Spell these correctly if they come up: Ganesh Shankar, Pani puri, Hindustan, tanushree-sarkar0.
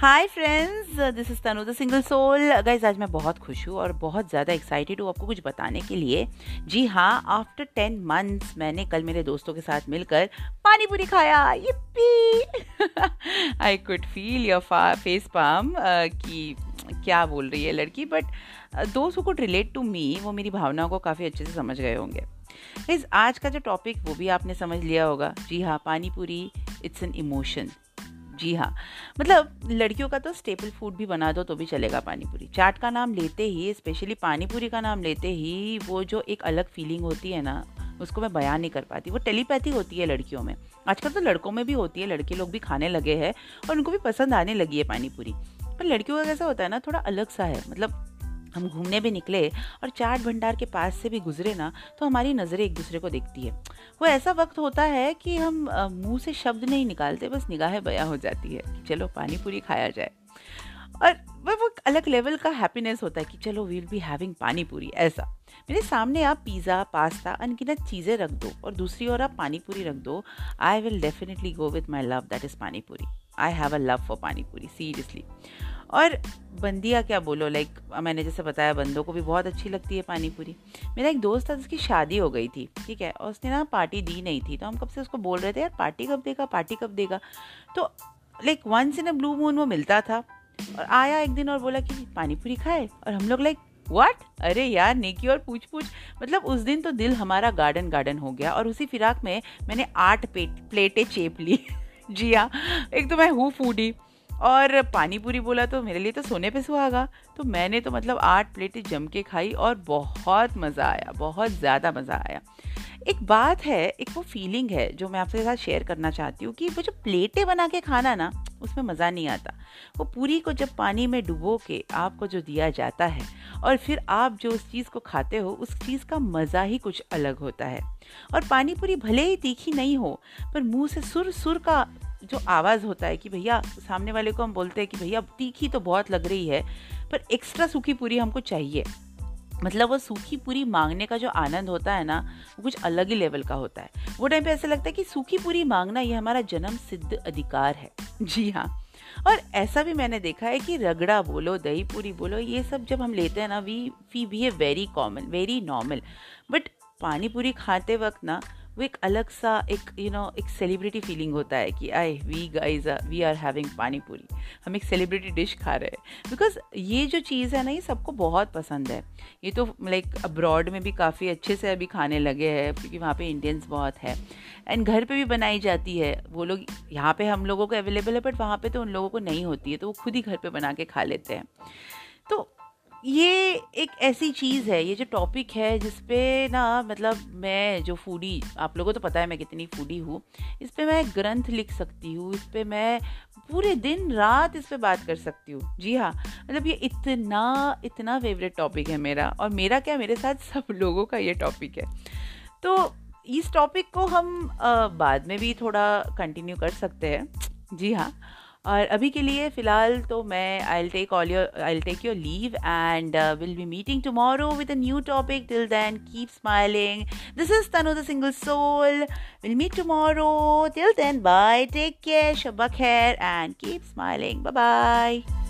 Hi friends, this is Tanu the single soul. Guys, आज मैं बहुत खुश हूँ और बहुत ज़्यादा एक्साइटेड हूँ आपको कुछ बताने के लिए। जी हाँ, आफ्टर 10 मंथ्स मैंने कल मेरे दोस्तों के साथ मिलकर पानी पूरी खाया। Yippee. I could feel your facepalm कि क्या बोल रही है लड़की, बट दोस्त who could relate to me, वो मेरी भावनाओं को काफ़ी अच्छे से समझ गए होंगे। गाइस, आज का जो टॉपिक वो भी आपने समझ लिया होगा। जी हाँ, पानी पूरी इट्स एन इमोशन। जी हाँ, मतलब लड़कियों का तो स्टेपल फूड भी बना दो तो भी चलेगा। पानी पूरी चाट का नाम लेते ही, स्पेशली पानी पूरी का नाम लेते ही, वो जो एक अलग फीलिंग होती है ना, उसको मैं बयान नहीं कर पाती। वो टेलीपैथी होती है लड़कियों में, आजकल तो लड़कों में भी होती है। लड़के लोग भी खाने लगे हैं और उनको भी पसंद आने लगी है पानी पूरी। पर लड़कियों का कैसा होता है ना, थोड़ा अलग सा है। मतलब हम घूमने भी निकले और चाट भंडार के पास से भी गुजरे ना, तो हमारी नज़रें एक दूसरे को देखती है। वो ऐसा वक्त होता है कि हम मुंह से शब्द नहीं निकालते, बस निगाहें बयां हो जाती है कि चलो पानी पूरी खाया जाए। और वो अलग लेवल का हैप्पीनेस होता है कि चलो we will be having pani पूरी। ऐसा मेरे सामने आप पिज़्ज़ा, पास्ता, अनगिनत चीज़ें रख दो और दूसरी ओर आप पानी पूरी रख दो। I will definitely go with my love, that is pani puri. I have a love for pani puri, seriously. और बंदिया क्या बोलो, लाइक मैंने जैसे बताया, बंदों को भी बहुत अच्छी लगती है पानी पूरी। मेरा एक दोस्त था जिसकी शादी हो गई थी, ठीक है, और उसने ना पार्टी दी नहीं थी। तो हम कब से उसको बोल रहे थे, यार पार्टी कब देगा, पार्टी कब देगा। तो like once in a blue moon वो मिलता था और आया एक दिन और बोला कि पानी पूरी खाए। और हम लोग लाइक व्हाट, अरे यार नेकी और पूछ पूछ। मतलब उस दिन तो दिल हमारा गार्डन गार्डन हो गया। और उसी फिराक में मैंने 8 प्लेटें चेप ली। जी हाँ, एक तो मैं हूँ फूडी और पानी पूरी बोला तो मेरे लिए तो सोने पे सुहागा। तो मैंने तो मतलब 8 प्लेटें जम के खाई और बहुत मज़ा आया, बहुत ज़्यादा मज़ा आया। एक बात है, एक वो फीलिंग है जो मैं आपके साथ शेयर करना चाहती हूँ कि वो जो प्लेटें बना के खाना ना, उसमें मज़ा नहीं आता। वो पूरी को जब पानी में डुबो के आपको जो दिया जाता है और फिर आप जो उस चीज़ को खाते हो, उस चीज़ का मज़ा ही कुछ अलग होता है। और पानी पूरी भले ही तीखी नहीं हो, पर मुँह से सुर सुर का जो आवाज़ होता है कि भैया, सामने वाले को हम बोलते हैं कि भैया तीखी तो बहुत लग रही है, पर एक्स्ट्रा सूखी पूरी हमको चाहिए। मतलब वो सूखी पूरी मांगने का जो आनंद होता है ना, वो कुछ अलग ही लेवल का होता है। वो टाइम पे ऐसा लगता है कि सूखी पूरी मांगना ये हमारा जन्म सिद्ध अधिकार है। जी हाँ, और ऐसा भी मैंने देखा है कि रगड़ा बोलो, दही पूरी बोलो, ये सब जब हम लेते हैं ना, we behave very common, very normal. But pani puri खाते वक्त ना, वो एक अलग सा एक एक सेलिब्रिटी फीलिंग होता है कि I we guys we are having pani puri. हम एक सेलिब्रिटी डिश खा रहे हैं, बिकॉज ये जो चीज़ है ना, ये सबको बहुत पसंद है। ये तो लाइक अब्रॉड में भी काफ़ी अच्छे से अभी खाने लगे हैं, क्योंकि वहाँ पे इंडियंस बहुत है। एंड घर पे भी बनाई जाती है, वो लोग यहाँ पे हम लोगों को अवेलेबल है, बट वहाँ पे तो उन लोगों को नहीं होती है, तो वो खुद ही घर पे बना के खा लेते हैं। तो ये एक ऐसी चीज़ है, ये जो टॉपिक है, जिस पे ना मतलब मैं जो फूडी, आप लोगों को तो पता है मैं कितनी फूडी हूँ, इस पे मैं ग्रंथ लिख सकती हूँ, इस पे मैं पूरे दिन रात इस पे बात कर सकती हूँ। जी हाँ, मतलब ये इतना फेवरेट टॉपिक है मेरा, और मेरा क्या, मेरे साथ सब लोगों का ये टॉपिक है। तो इस टॉपिक को हम बाद में भी थोड़ा कंटिन्यू कर सकते हैं। जी हाँ, और अभी के लिए फ़िलहाल तो मैं I will take your leave and will be meeting tomorrow with a new topic. Till then keep smiling. This is Tanu the single soul. Will meet tomorrow. Till then bye, take care, शब्बा खैर and keep smiling. Bye bye.